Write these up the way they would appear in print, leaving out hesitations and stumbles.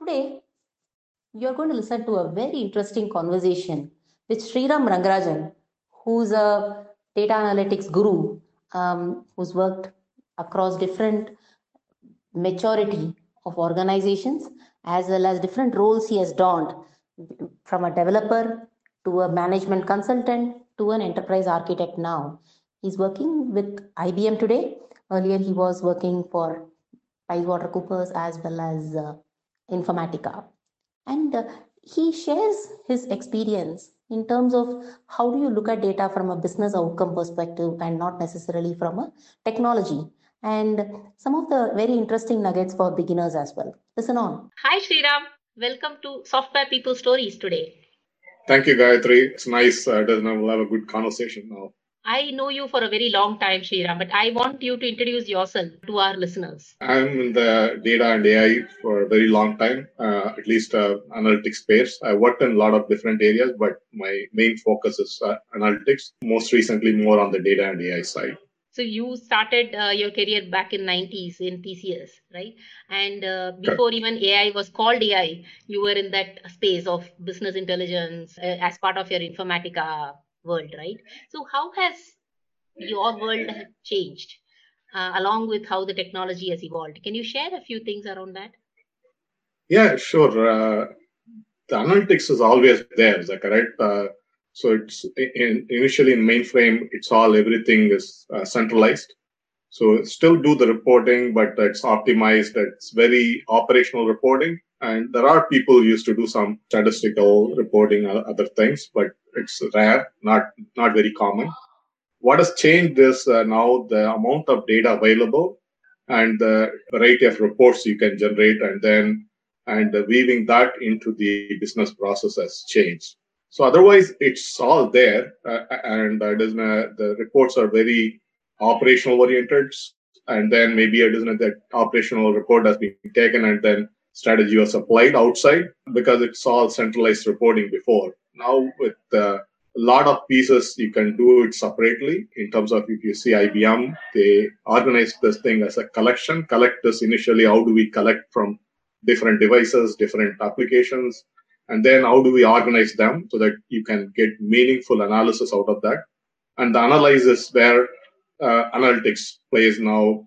Today, you're going to listen to a very interesting conversation with Sriram Rangarajan, who's a data analytics guru, who's worked across different maturity of organizations, as well as different roles he has donned, from a developer to a management consultant to an enterprise architect now. He's working with IBM today. Earlier, he was working for Pricewater Coopers as well as Informatica, and he shares his experience in terms of how do you look at data from a business outcome perspective and not necessarily from a technology, and some of the very interesting nuggets for beginners as well. Listen on. Hi Sriram, welcome to Software People Stories today. Thank you Gayatri, it's nice that we'll have a good conversation now. I know you for a very long time, Sriram, but I want you to introduce yourself to our listeners. I'm in the data and AI for a very long time, at least analytics space. I worked in a lot of different areas, but my main focus is analytics, most recently more on the data and AI side. So you started your career back in 90s in TCS, right? And before even AI was called AI, you were in that space of business intelligence as part of your Informatica world, right? So how has your world changed along with how the technology has evolved? Can you share a few things around that? Yeah, sure. The analytics is always there, is that correct? So it's initially in mainframe, it's all, everything is centralized. So still do the reporting, but it's optimized. It's very operational reporting. And there are people who used to do some statistical reporting and other things, but it's rare, not very common. What has changed is now the amount of data available and the variety of reports you can generate, and weaving that into the business process has changed. So otherwise, it's all there, the reports are very operational oriented, and then maybe that operational report has been taken and then strategy was applied outside, because it's all centralized reporting before. Now with a lot of pieces, you can do it separately. In terms of, if you see IBM, they organize this thing as a collection. Collect is initially, how do we collect from different devices, different applications, and then how do we organize them so that you can get meaningful analysis out of that. And the analysis is where analytics plays now,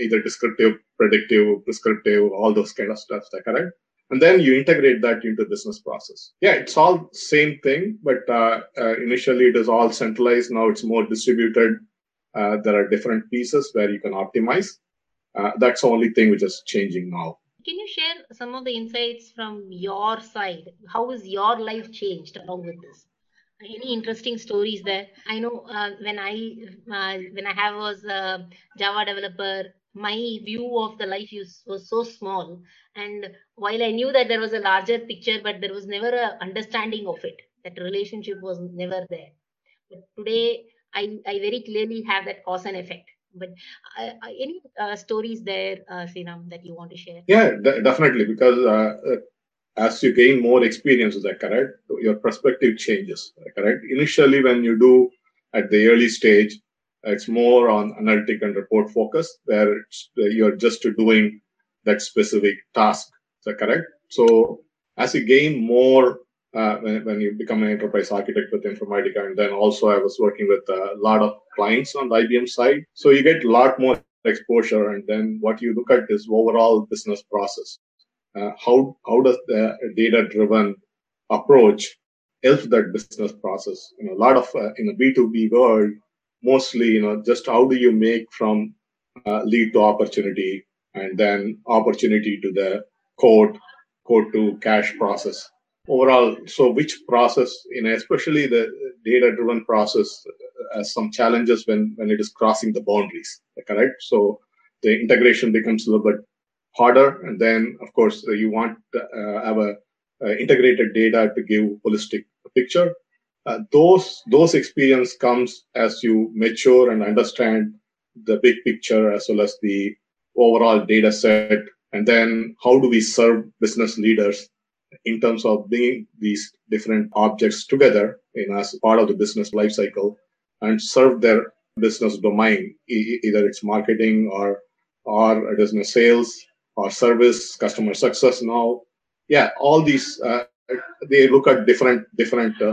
either descriptive, predictive, prescriptive, all those kind of stuff, correct? And then you integrate that into business process. Yeah, it's all same thing, but initially it is all centralized. Now it's more distributed. There are different pieces where you can optimize. That's the only thing which is changing now. Can you share some of the insights from your side? How has your life changed along with this? Any interesting stories there? I know when I was a Java developer, my view of the life was so small. And while I knew that there was a larger picture, but there was never an understanding of it. That relationship was never there. But today, I very clearly have that cause and effect. But any stories there, Sriram, that you want to share? Yeah, definitely. Because as you gain more experience, is that correct? Your perspective changes, correct? Initially, when you do at the early stage, it's more on analytic and report focus, where you're just doing that specific task. Is that correct? So as you gain more, when you become an enterprise architect with Informatica, and then also I was working with a lot of clients on the IBM side. So you get a lot more exposure, and then what you look at is overall business process. How does the data-driven approach help that business process? A lot of in the B2B world, mostly, just how do you make from lead to opportunity, and then opportunity to the quote to cash process overall. So which process, especially the data-driven process some challenges when it is crossing the boundaries, correct? So the integration becomes a little bit harder. And then, of course, you want to have a integrated data to give holistic picture. Those experience comes as you mature and understand the big picture as well as the overall data set. And then how do we serve business leaders in terms of bringing these different objects together in as part of the business lifecycle and serve their business domain, either it's marketing or it is sales or service, customer success now. Yeah, all these, they look at different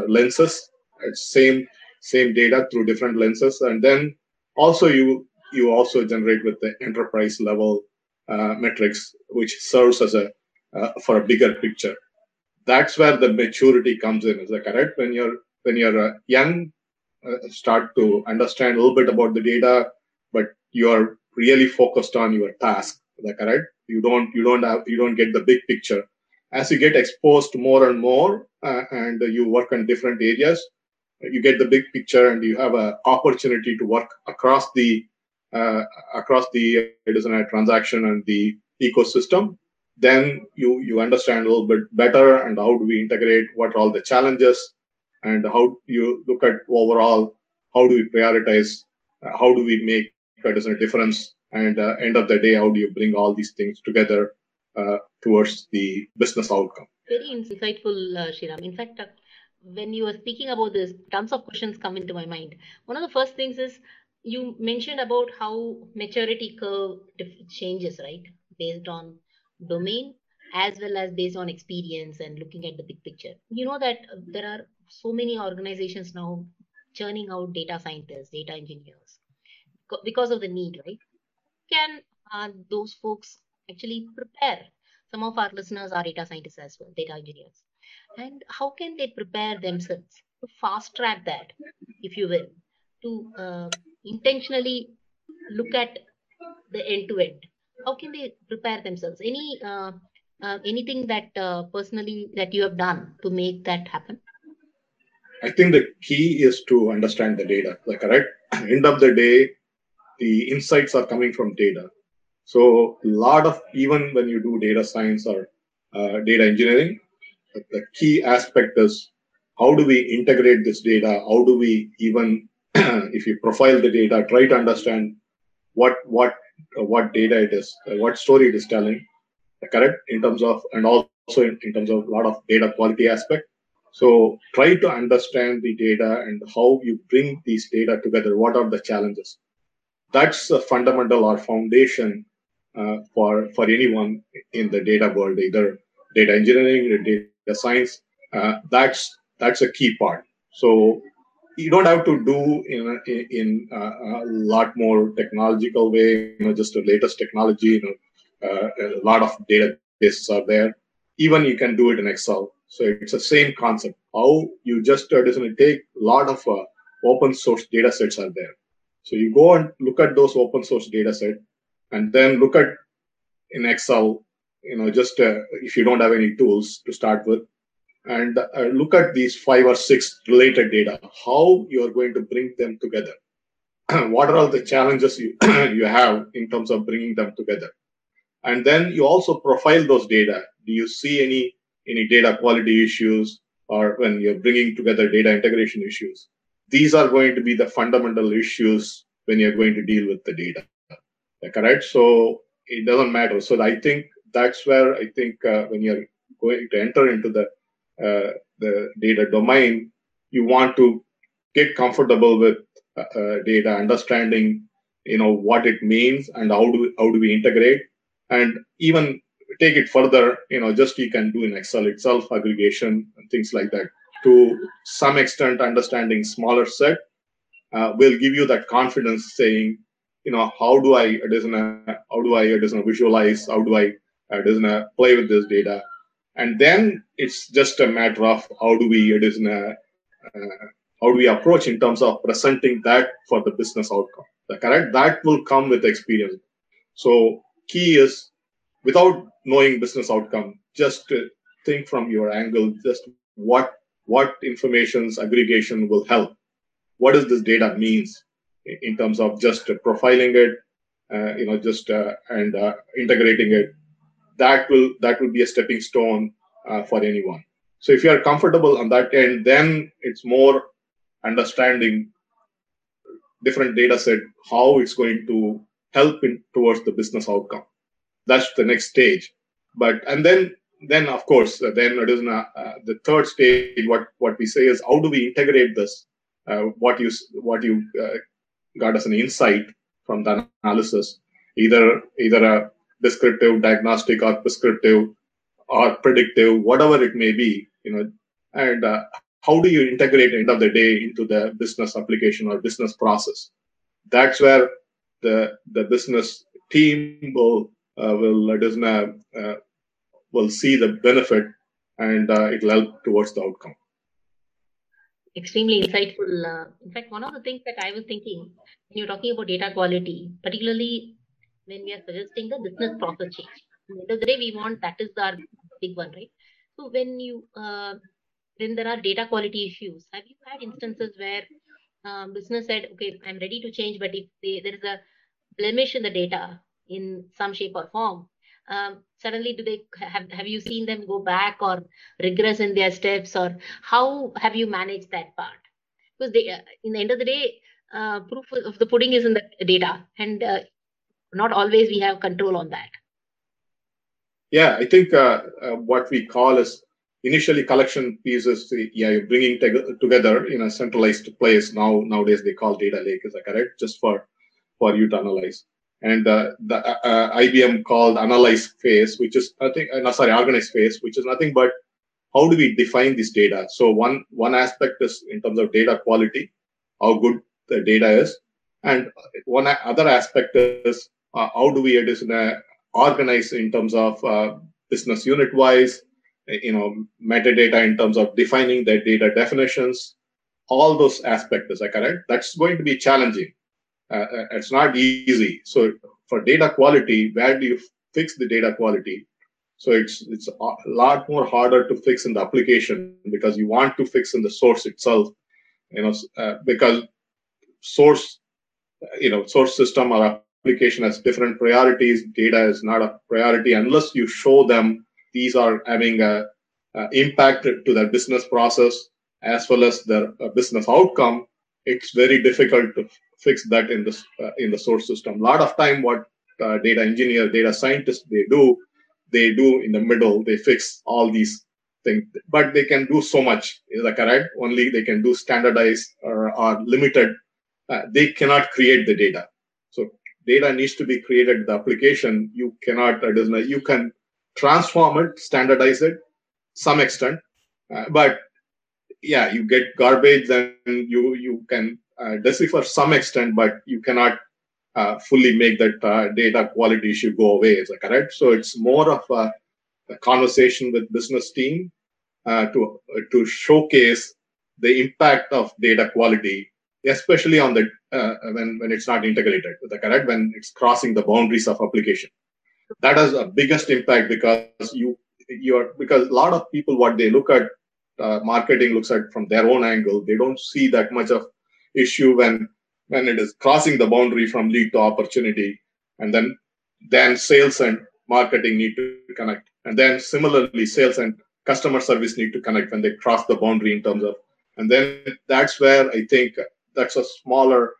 lenses, same data through different lenses. And then also you also generate with the enterprise level metrics, which serves as for a bigger picture. That's where the maturity comes in. Is that correct? When you're young, start to understand a little bit about the data, but you're really focused on your task. Is that correct? You don't get the big picture. As you get exposed more and more, and you work on different areas, you get the big picture, and you have an opportunity to work across the transaction and the ecosystem. Then you understand a little bit better and how do we integrate, what are all the challenges, and how you look at overall, how do we prioritize, how do we make a difference, and end of the day, how do you bring all these things together towards the business outcome. Very insightful, Sriram. In fact, when you were speaking about this, tons of questions come into my mind. One of the first things is you mentioned about how maturity curve changes, right, based on domain as well as based on experience and looking at the big picture. You know that there are so many organizations now churning out data scientists, data engineers because of the need, right? Can those folks actually prepare? Some of our listeners are data scientists as well, data engineers. And how can they prepare themselves to fast track that, if you will, to intentionally look at the end to end? How can they prepare themselves? Anything that personally that you have done to make that happen? I think the key is to understand the data. Like, correct? End of the day, the insights are coming from data. So a lot of, even when you do data science or data engineering, the key aspect is how do we integrate this data? How do we even, if you profile the data, try to understand what data it is, what story it is telling, correct, in terms of, and also in terms of a lot of data quality aspect. So try to understand the data and how you bring these data together. What are the challenges? That's a fundamental or foundation for anyone in the data world, either data engineering or data science. That's a key part. So you don't have to do in a lot more technological way, just the latest technology. A lot of databases are there. Even you can do it in Excel. So it's the same concept. How you just take a lot of open source data sets are there. So you go and look at those open source data set, and then look at in Excel. If you don't have any tools to start with. And look at these 5 or 6 related data, how you are going to bring them together. What are all the challenges you have in terms of bringing them together? And then you also profile those data. Do you see any data quality issues, or when you're bringing together data integration issues? These are going to be the fundamental issues when you're going to deal with the data. Correct? So it doesn't matter. So I think that's where I think when you're going to enter into the data domain, you want to get comfortable with data, understanding what it means and how do we integrate, and even take it further. Just you can do in Excel itself aggregation and things like that. To some extent, understanding smaller set will give you that confidence, saying, how do I visualize, how do I play with this data. And then it's just a matter of how do we approach in terms of presenting that for the business outcome. Correct? That will come with experience. So key is, without knowing business outcome, just think from your angle, just what information's aggregation will help. what does this data means in terms of just profiling it, and integrating it. That will be a stepping stone for anyone. So if you are comfortable on that end, then it's more understanding different data set, how it's going to help in towards the business outcome. That's the next stage. But then of course, then it is the third stage. What we say is, how do we integrate this? What you got as an insight from the analysis, either a descriptive, diagnostic, or prescriptive, or predictive, whatever it may be, and how do you integrate at the end of the day into the business application or business process? That's where the business team will see the benefit, and it will help towards the outcome. Extremely insightful. In fact, one of the things that I was thinking when you're talking about data quality, particularly when we are suggesting the business process change, at the end of the day, we want that is our big one, right? So when you then there are data quality issues. Have you had instances where business said, okay, I'm ready to change, but if there is a blemish in the data in some shape or form, suddenly do they have you seen them go back or regress in their steps, or how have you managed that part? Because they, in the end of the day, proof of the pudding is in the data, and not always we have control on that. Yeah, I think what we call is initially collection pieces. Yeah, you're bringing together in a centralized place. Nowadays they call data lake. Is that correct? Just for you to analyze. And the IBM called analyze phase, which is organize phase, which is nothing but how do we define this data? So one aspect is in terms of data quality, how good the data is, and one other aspect is how do we organize in terms of business unit wise, metadata in terms of defining the data definitions. All those aspects, is that correct? That's going to be challenging. It's not easy. So for data quality, where do you fix the data quality? So it's a lot more harder to fix in the application, because you want to fix in the source itself, because source system or application has different priorities. Data is not a priority unless you show them these are having a impact to their business process as well as their business outcome. It's very difficult to fix that in the source system. A lot of time, what data engineer, data scientists, they do in the middle. They fix all these things, but they can do so much. Is that correct? Only they can do standardized or limited. They cannot create the data. So data needs to be created in the application. You cannot. You can transform it, standardize it, some extent, but yeah, you get garbage, and you can decipher some extent, but you cannot fully make that data quality issue go away. Is that correct? So it's more of a conversation with business team to showcase the impact of data quality, especially on the when it's not integrated. Is that correct? When it's crossing the boundaries of application, that has a biggest impact, because because a lot of people, what they look at, marketing looks at from their own angle. They don't see that much of issue when it is crossing the boundary from lead to opportunity, and then sales and marketing need to connect, and then similarly sales and customer service need to connect when they cross the boundary in terms of, and then that's where I think that's a smaller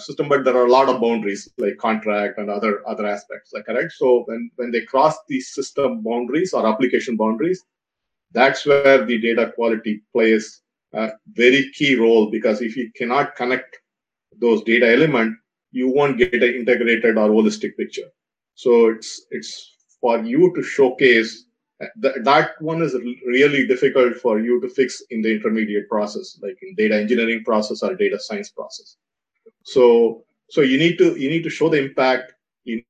system, but there are a lot of boundaries like contract and other aspects. Like, correct? So when they cross these system boundaries or application boundaries, that's where the data quality plays a very key role, because if you cannot connect those data element, you won't get an integrated or holistic picture. So it's for you to showcase that one is really difficult for you to fix in the intermediate process, like in data engineering process or data science process. So you need to show the impact. You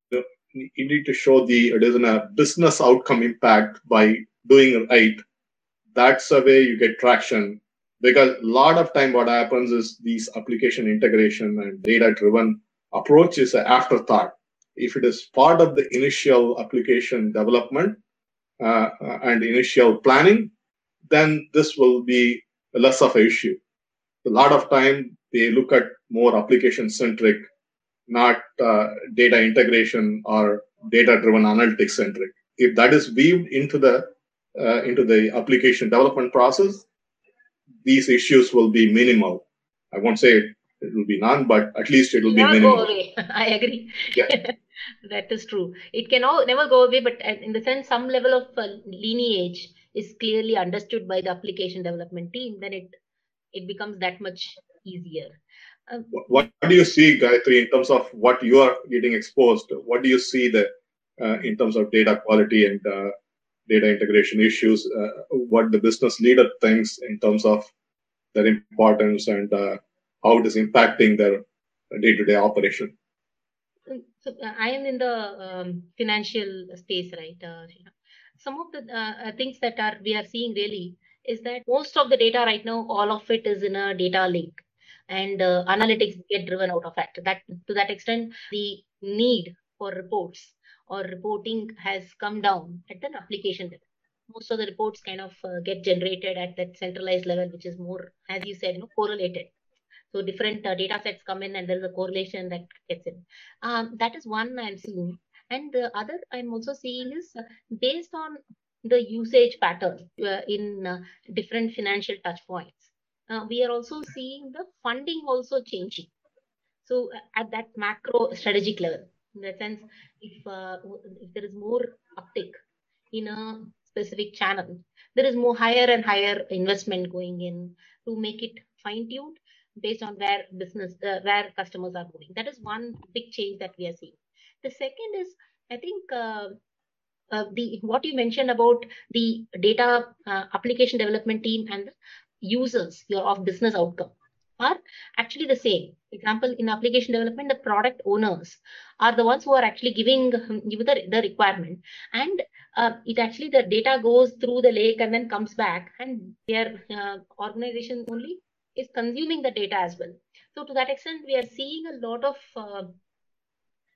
need to show the business outcome impact by doing right. That's the way you get traction, because a lot of time what happens is these application integration and data-driven approach is an afterthought. If it is part of the initial application development and initial planning, then this will be less of an issue. A lot of time they look at more application-centric, not data integration or data-driven analytics-centric. If that is weaved into the application development process, these issues will be minimal. I won't say it will be none, but at least it will be minimal. Go away. I agree. Yeah. That is true. It can never go away, but in the sense, some level of lineage is clearly understood by the application development team, then it becomes that much easier. What do you see, Gayatri, in terms of what you are getting exposed to? What do you see that in terms of data quality and data integration issues, what the business leader thinks in terms of their importance and how it is impacting their day-to-day operation? So I am in the financial space, right? Some of the things that we are seeing really is that most of the data right now, all of it is in a data lake, and analytics get driven out of it. To that extent, the need for reports or reporting has come down at an application level. Most of the reports kind of get generated at that centralized level, which is more, as you said, correlated. So different data sets come in and there's a correlation that gets in. That is one I'm seeing. And the other I'm also seeing is based on the usage pattern in different financial touch points. We are also seeing the funding also changing. So at that macro strategic level, in that sense, if there is more uptick in a specific channel, there is more higher and higher investment going in to make it fine-tuned based on where business, where customers are moving. That is one big change that we are seeing. The second is, I think, what you mentioned about the data application development team and the users of business outcome are actually the same. For example, in application development, the product owners are the ones who are actually giving you the requirement, and it actually, the data goes through the lake and then comes back, and their organization only is consuming the data as well. So to that extent, we are seeing a lot of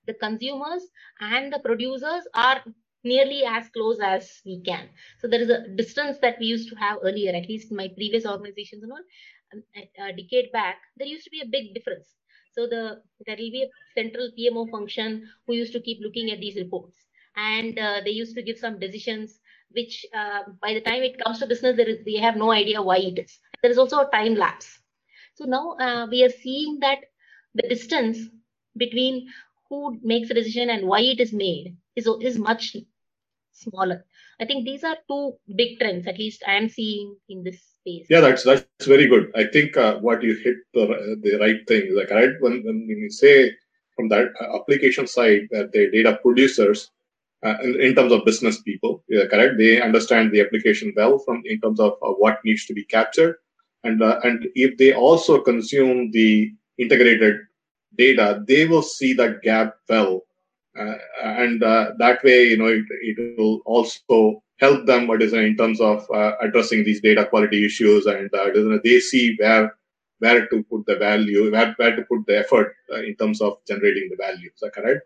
the consumers and the producers are nearly as close as we can. So there is a distance that we used to have earlier, at least in my previous organizations and all, a decade back, there used to be a big difference. So there will be a central PMO function who used to keep looking at these reports. And they used to give some decisions, which by the time it comes to business, they have no idea why it is. There is also a time lapse. So now we are seeing that the distance between who makes a decision and why it is made is much smaller. I think these are two big trends, at least I am seeing in this space. Yeah, that's very good. I think what you hit the right thing. Like, right, when you say from that application side that the data producers, in terms of business people, yeah, correct. They understand the application well in terms of what needs to be captured, and if they also consume the integrated data, they will see that gap well, and that way, it will also help them. What is in terms of addressing these data quality issues, and they see where to put the value, where to put the effort in terms of generating the value. Is that correct?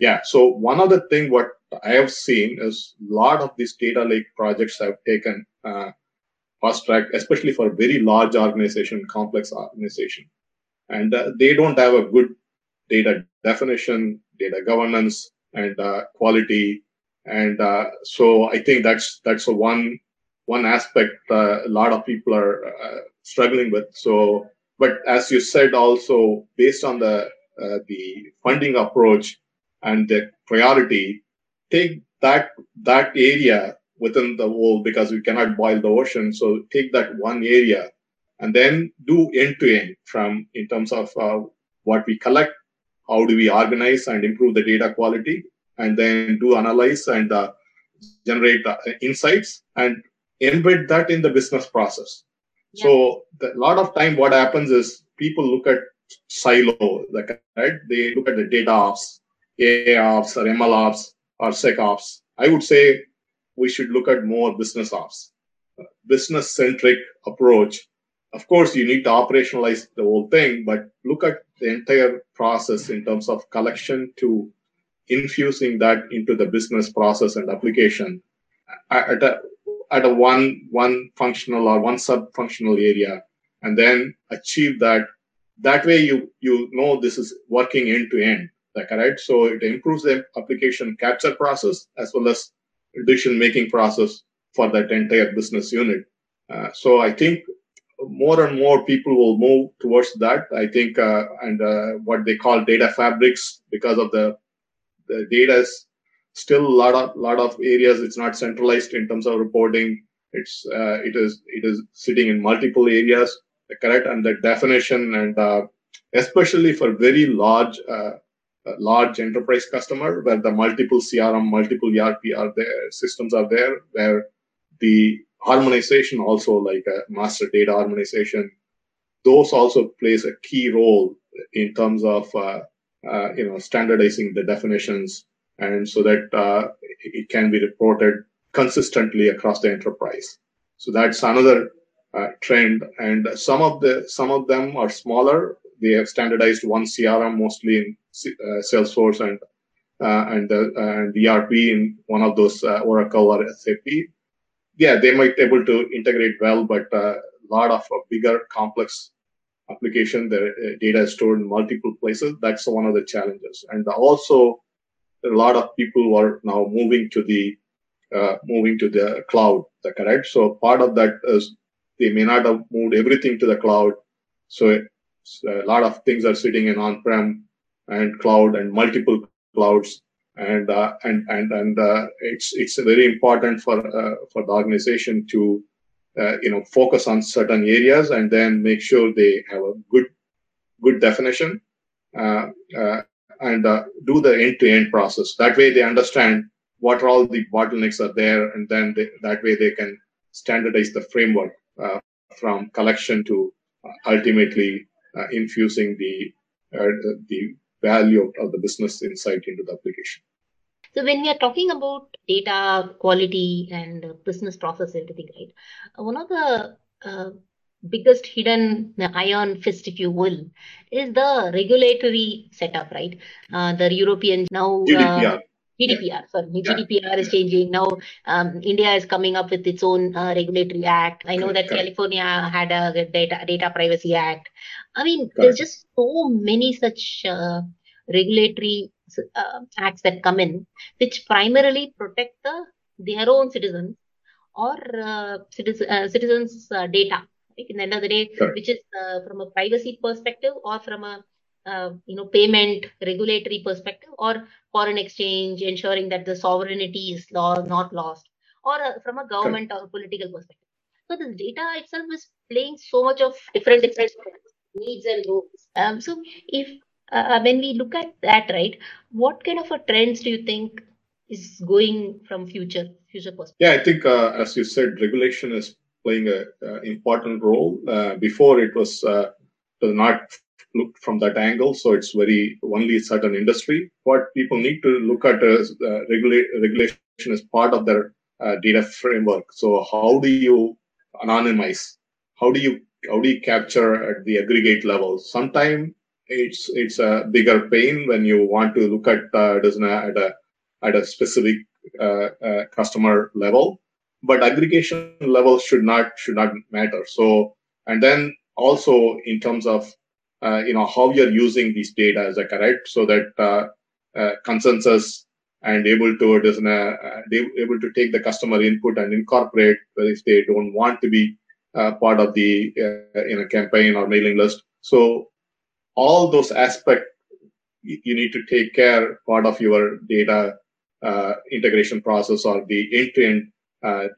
Yeah. So one other thing what I have seen is a lot of these data lake projects have taken fast track, especially for a very large organization, complex organization, and they don't have a good data definition, data governance, and quality. And so I think that's a one aspect a lot of people are struggling with. So, but as you said, also based on the funding approach and the priority, take that area within the whole, because we cannot boil the ocean. So take that one area and then do end to end from in terms of what we collect, how do we organize and improve the data quality, and then do analyze and generate insights and embed that in the business process. Yeah. So a lot of time what happens is people look at silo, right? They look at the data ops, AOps or ML ops or SecOps. I would say we should look at more business ops, business-centric approach. Of course, you need to operationalize the whole thing, but look at the entire process in terms of collection to infusing that into the business process and application at a one functional or one sub-functional area, and then achieve that That way, you know this is working end to end. Right? So it improves the application capture process as well as decision making process for that entire business unit. So I think more and more people will move towards that. I think what they call data fabrics, because of the data is still a lot of areas. It's not centralized in terms of reporting. It is sitting in multiple areas. Correct, and the definition, and especially for very large enterprise customer where the multiple CRM, multiple ERP are there, systems are there, where the harmonization also, like master data harmonization, those also plays a key role in terms of standardizing the definitions, and so that it can be reported consistently across the enterprise. So that's another trend, and some of them are smaller. They have standardized one CRM mostly in Salesforce and ERP in one of those Oracle or SAP. Yeah, they might be able to integrate well, but a lot of bigger, complex application, their data is stored in multiple places. That's one of the challenges. And also, a lot of people are now moving to the cloud. Correct. So part of that is they may not have moved everything to the cloud. So a lot of things are sitting in on-prem and cloud and multiple clouds. And it's very important for the organization to focus on certain areas and then make sure they have a good definition and do the end-to-end process. That way they understand what all the bottlenecks are there, and then that way they can standardize the framework from collection to ultimately infusing the value of the business insight into the application. So when we are talking about data quality and business process, everything, right? One of the biggest hidden iron fist, if you will, is the regulatory setup, right? The Europeans now... GDPR is changing. Now, India is coming up with its own regulatory act. I know that California had a data privacy act. I mean, there's just so many such regulatory acts that come in, which primarily protect their own citizens or citizens' data. Right? In the end of the day, which is from a privacy perspective or from a payment regulatory perspective, or foreign exchange, ensuring that the sovereignty is not lost, or from a government or political perspective. So this data itself is playing so much of different needs and roles. So if when we look at that, right, what kind of a trends do you think is going from future perspective? Yeah, I think as you said, regulation is playing a important role. Before it was not looked from that angle, so it's very only certain industry. What people need to look at is regulation is part of their data framework. So how do you anonymize? How do you capture at the aggregate level? Sometimes it's a bigger pain when you want to look at at a specific customer level, but aggregation level should not matter. So, and then also in terms of how you're using these data, is that correct? So that consensus and able to take the customer input and incorporate, if they don't want to be part of the campaign or mailing list. So all those aspects you need to take care part of your data integration process or the end-to-end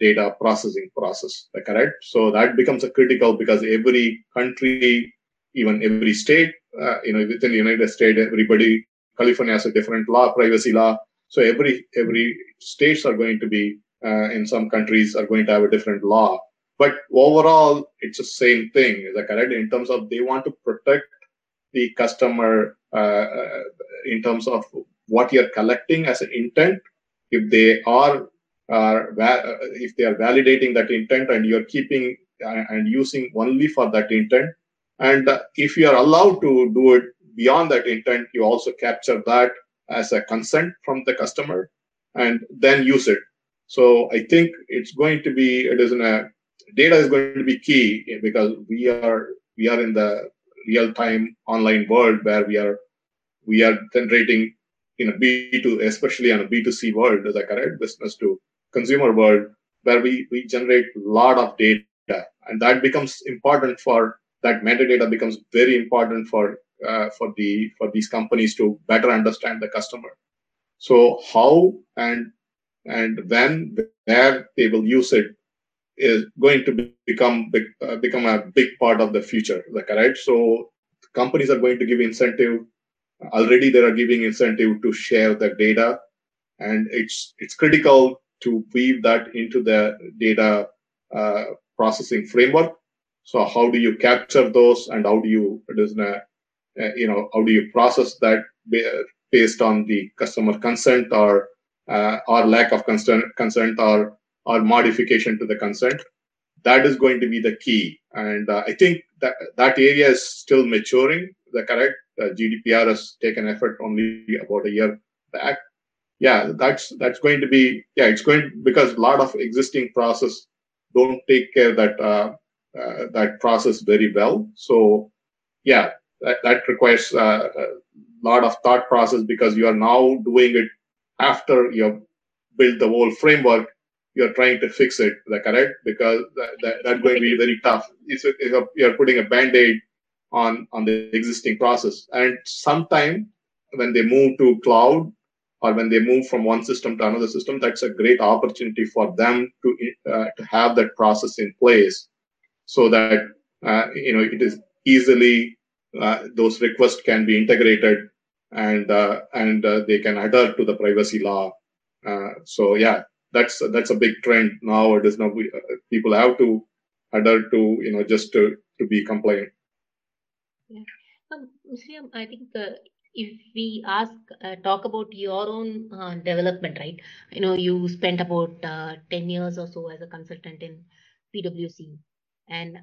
data processing process. Correct? So that becomes a critical, because every country, even every state, within the United States, everybody, California has a different law, privacy law. So every states are going to be, in some countries are going to have a different law. But overall, it's the same thing. Is that correct? In terms of they want to protect the customer in terms of what you're collecting as an intent. If they are validating that intent and you're keeping and using only for that intent, and if you are allowed to do it beyond that intent, you also capture that as a consent from the customer and then use it. So I think data is going to be key, because we are in the real-time online world where we are generating in a B2, especially on a B2C world, as I correct, business to consumer world, where we generate a lot of data. And that becomes important that metadata becomes very important for these companies to better understand the customer. So how and when, where they will use it is going to become a big part of the future. Correct? So companies are going to give incentive. Already they are giving incentive to share the data, and it's critical to weave that into the data processing framework. So how do you capture those, and how do you process that based on the customer consent or lack of consent or modification to the consent? That is going to be the key, and I think that area is still maturing. The correct GDPR has taken effort only about a year back. Yeah, that's going to be because a lot of existing process don't take care that process very well. So yeah, that requires a lot of thought process, because you are now doing it after you have built the whole framework. You're trying to fix it, correct? Because that's going to be very tough. You're putting a band-aid on the existing process. And sometime when they move to cloud, or when they move from one system to another system, that's a great opportunity for them to have that process in place, so that it is easily those requests can be integrated, and they can adhere to the privacy law. So yeah, that's a big trend now. It is now people have to adhere to just to be compliant. Yeah, Sriram, I think if we talk about your own development, right? You spent about 10 years or so as a consultant in PwC, and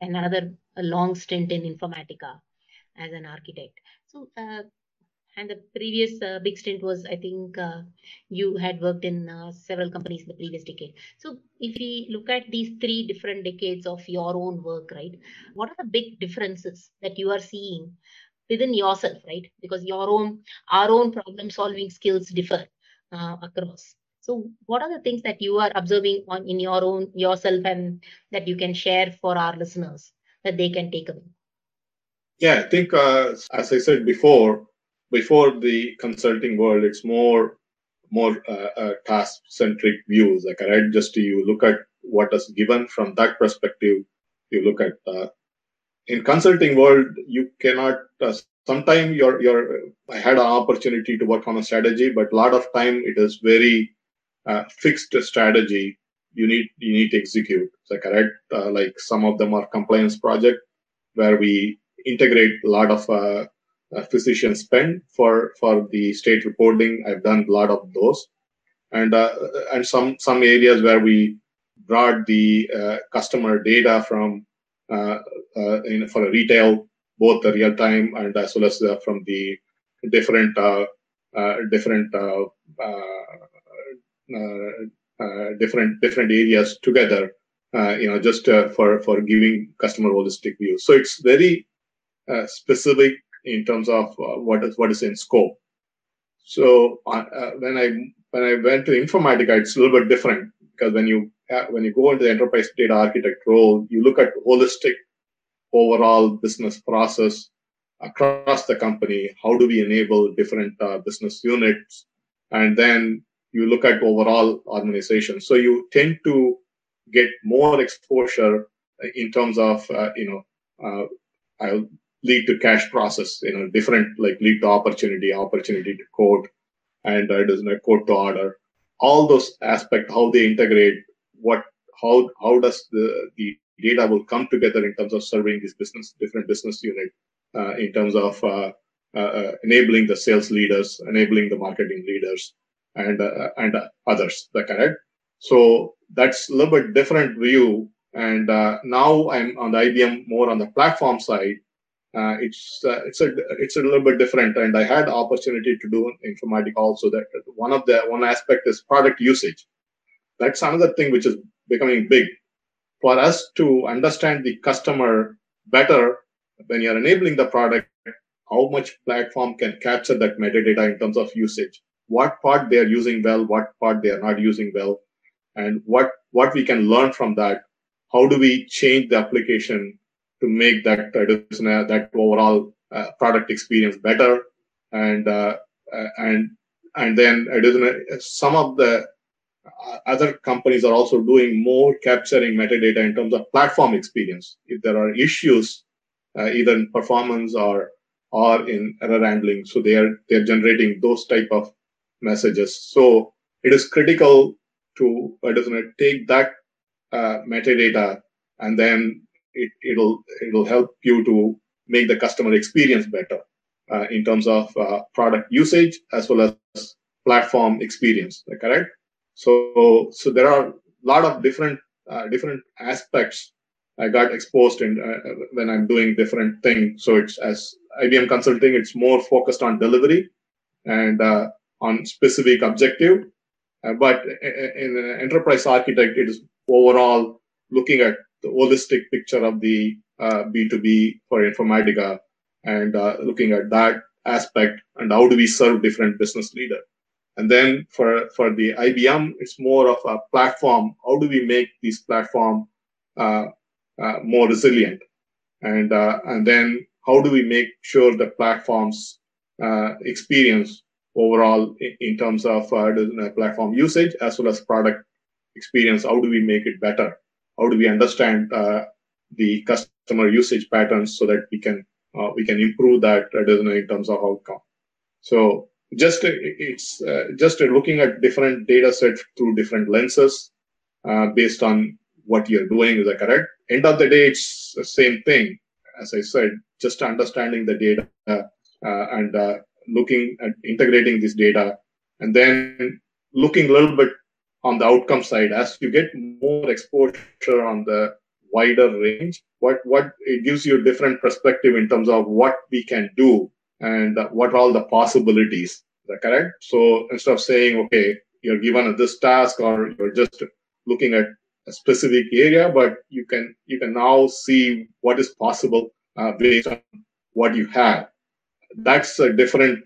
another long stint in Informatica as an architect. So, and the previous big stint was, I think, you had worked in several companies in the previous decade. So, if we look at these three different decades of your own work, right? What are the big differences that you are seeing within yourself, right? Because our own problem solving skills differ across. So what are the things that you are observing in your own yourself, and that you can share for our listeners that they can take away? Yeah, I think as I said before the consulting world, it's more task centric views. Right? Just you look at what is given from that perspective. You look at in consulting world, you cannot. Sometimes I had an opportunity to work on a strategy, but a lot of time it is very fixed strategy. You need to execute. So correct. Like some of them are compliance project, where we integrate a lot of physician spend for the state reporting. I've done a lot of those, and some areas where we brought the customer data from. For a retail, both the real time and as well as from the different areas together, for giving customer holistic view. So it's very specific in terms of what is in scope. So when I went to Informatica, it's a little bit different, because when you go into the enterprise data architect role, you look at holistic overall business process across the company. How do we enable different business units? And then you look at overall organization. So you tend to get more exposure in terms of, lead to cash process, different, like lead to opportunity to code, and code to order. All those aspects, how they integrate, how does the data will come together in terms of serving these different business unit, in terms of enabling the sales leaders, enabling the marketing leaders, and others. Correct. So that's a little bit different view. And now I'm on the IBM more on the platform side. It's a little bit different. And I had opportunity to do Informatica also. That one aspect is product usage. That's another thing which is becoming big. For us to understand the customer better, when you're enabling the product, how much platform can capture that metadata in terms of usage, what part they are using well, what part they are not using well, and what we can learn from that. How do we change the application to make that overall product experience better? And then some of the other companies are also doing more capturing metadata in terms of platform experience. If there are issues, either in performance or in error handling, so they are generating those type of messages. So it is critical to take that metadata, and then it'll help you to make the customer experience better in terms of product usage as well as platform experience. Correct? So there are a lot of different aspects I got exposed in when I'm doing different things. So it's as IBM Consulting, it's more focused on delivery and on specific objective. But in an enterprise architect, it is overall looking at the holistic picture of the B2B for Informatica and looking at that aspect and how do we serve different business leaders. And then for the IBM, it's more of a platform. How do we make these platform more resilient? And then how do we make sure the platform's experience overall in terms of platform usage as well as product experience? How do we make it better? How do we understand the customer usage patterns so that we can improve that in terms of outcome? So it's looking at different data sets through different lenses based on what you're doing. Is that correct? End of the day, it's the same thing. As I said, just understanding the data and looking at integrating this data, and then looking a little bit on the outcome side. As you get more exposure on the wider range, what it gives you a different perspective in terms of what we can do and what are all the possibilities. Is that correct? So instead of saying, okay, you're given this task or you're just looking at a specific area, but you can now see what is possible based on what you have. That's a different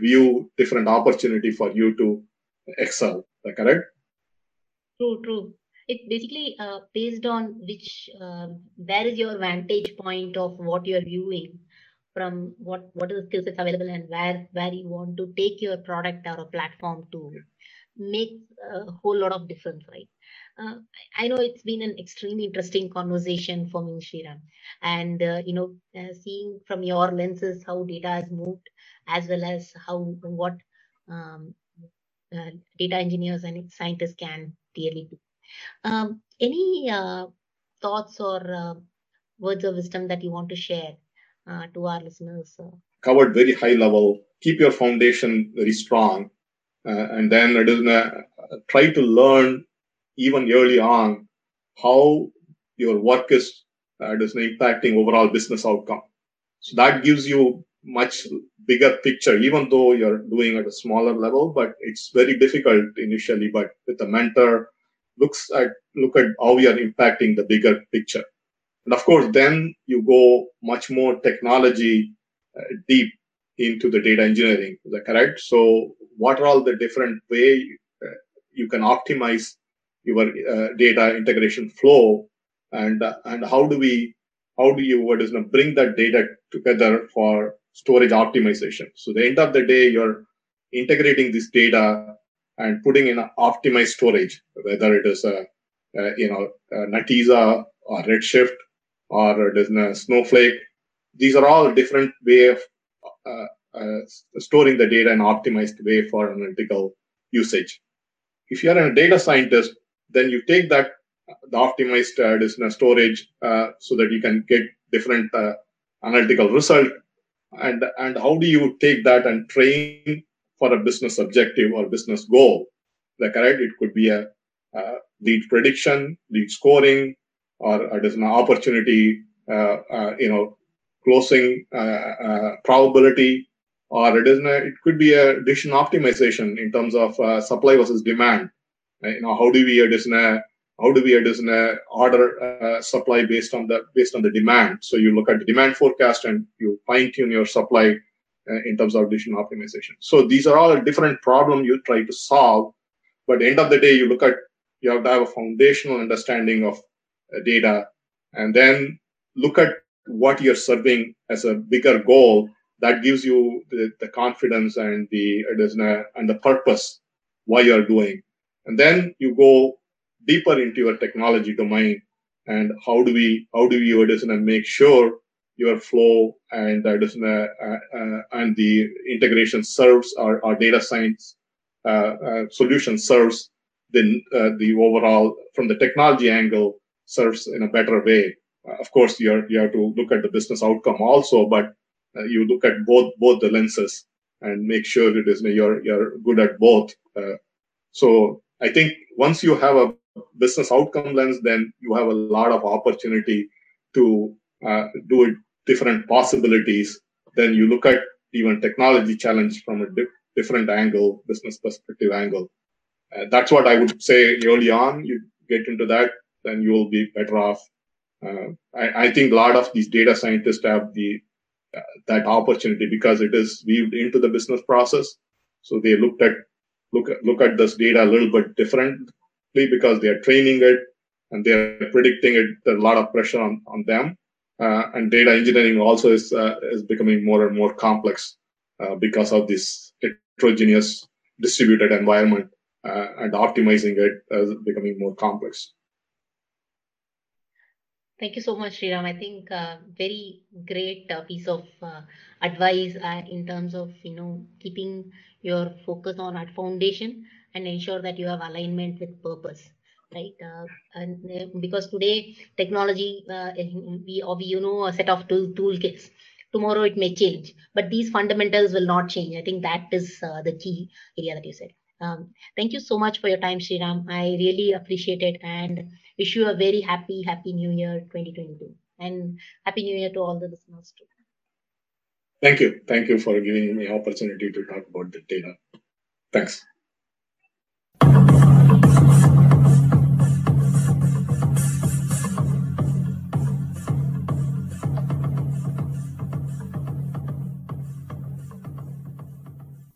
view, different opportunity for you to excel. Is that correct? True. It's basically based on which where is your vantage point of what you're viewing, from what are the skill sets available and where you want to take your product or a platform to. Makes a whole lot of difference, right? I know it's been an extremely interesting conversation for me, Sriram, and seeing from your lenses how data has moved, as well as what data engineers and scientists can really do. Any thoughts or words of wisdom that you want to share to our listeners? Covered very high level. Keep your foundation very strong. And then try to learn even early on how your work is impacting overall business outcome. So that gives you much bigger picture, even though you're doing at a smaller level, but it's very difficult initially. But with a mentor, look at how you're impacting the bigger picture. And of course, then you go much more technology deep into the data engineering. Is that correct? So what are all the different ways you can optimize your data integration flow, and how do you bring that data together for storage optimization? So the end of the day, you're integrating this data and putting in an optimized storage, whether it is a Neteza or Redshift or it is a Snowflake. These are all different way of storing the data in an optimized way for analytical usage. If you're a data scientist, then you take that the optimized storage so that you can get different analytical result. And how do you take that and train for a business objective or business goal? Like, right? It could be a lead prediction, lead scoring, or it is an opportunity, closing probability, or it could be a decision optimization in terms of supply versus demand. How do we How do we address an order supply based on the demand? So you look at the demand forecast and you fine tune your supply in terms of additional optimization. So these are all a different problem you try to solve. But at the end of the day, you have to have a foundational understanding of data, and then look at what you're serving as a bigger goal. That gives you the confidence and the purpose why you're doing. And then you go deeper into your technology domain and how do you make sure your flow and the integration serves our data science solution serves the overall, from the technology angle, serves in a better way. Of course, you have to look at the business outcome also, but you look at both the lenses and make sure that you're good at both. So I think once you have a business outcome lens, then you have a lot of opportunity to do it, different possibilities. Then you look at even technology challenge from a different angle, business perspective angle. That's what I would say early on. You get into that, then you will be better off. I think a lot of these data scientists have that opportunity because it is weaved into the business process. So they look at this data a little bit differently because they are training it and they are predicting it. There's a lot of pressure on them. And data engineering also is becoming more and more complex because of this heterogeneous distributed environment, and optimizing it is becoming more complex. Thank you so much, Sriram. I think very great piece of advice in terms of keeping your focus on our foundation and ensure that you have alignment with purpose, right? And because today technology, a set of toolkits. Tomorrow it may change, but these fundamentals will not change. I think that is the key area that you said. Thank you so much for your time, Sriram. I really appreciate it and wish you a very happy New Year 2022, and Happy New Year to all the listeners too. Thank you. Thank you for giving me the opportunity to talk about the data. Thanks.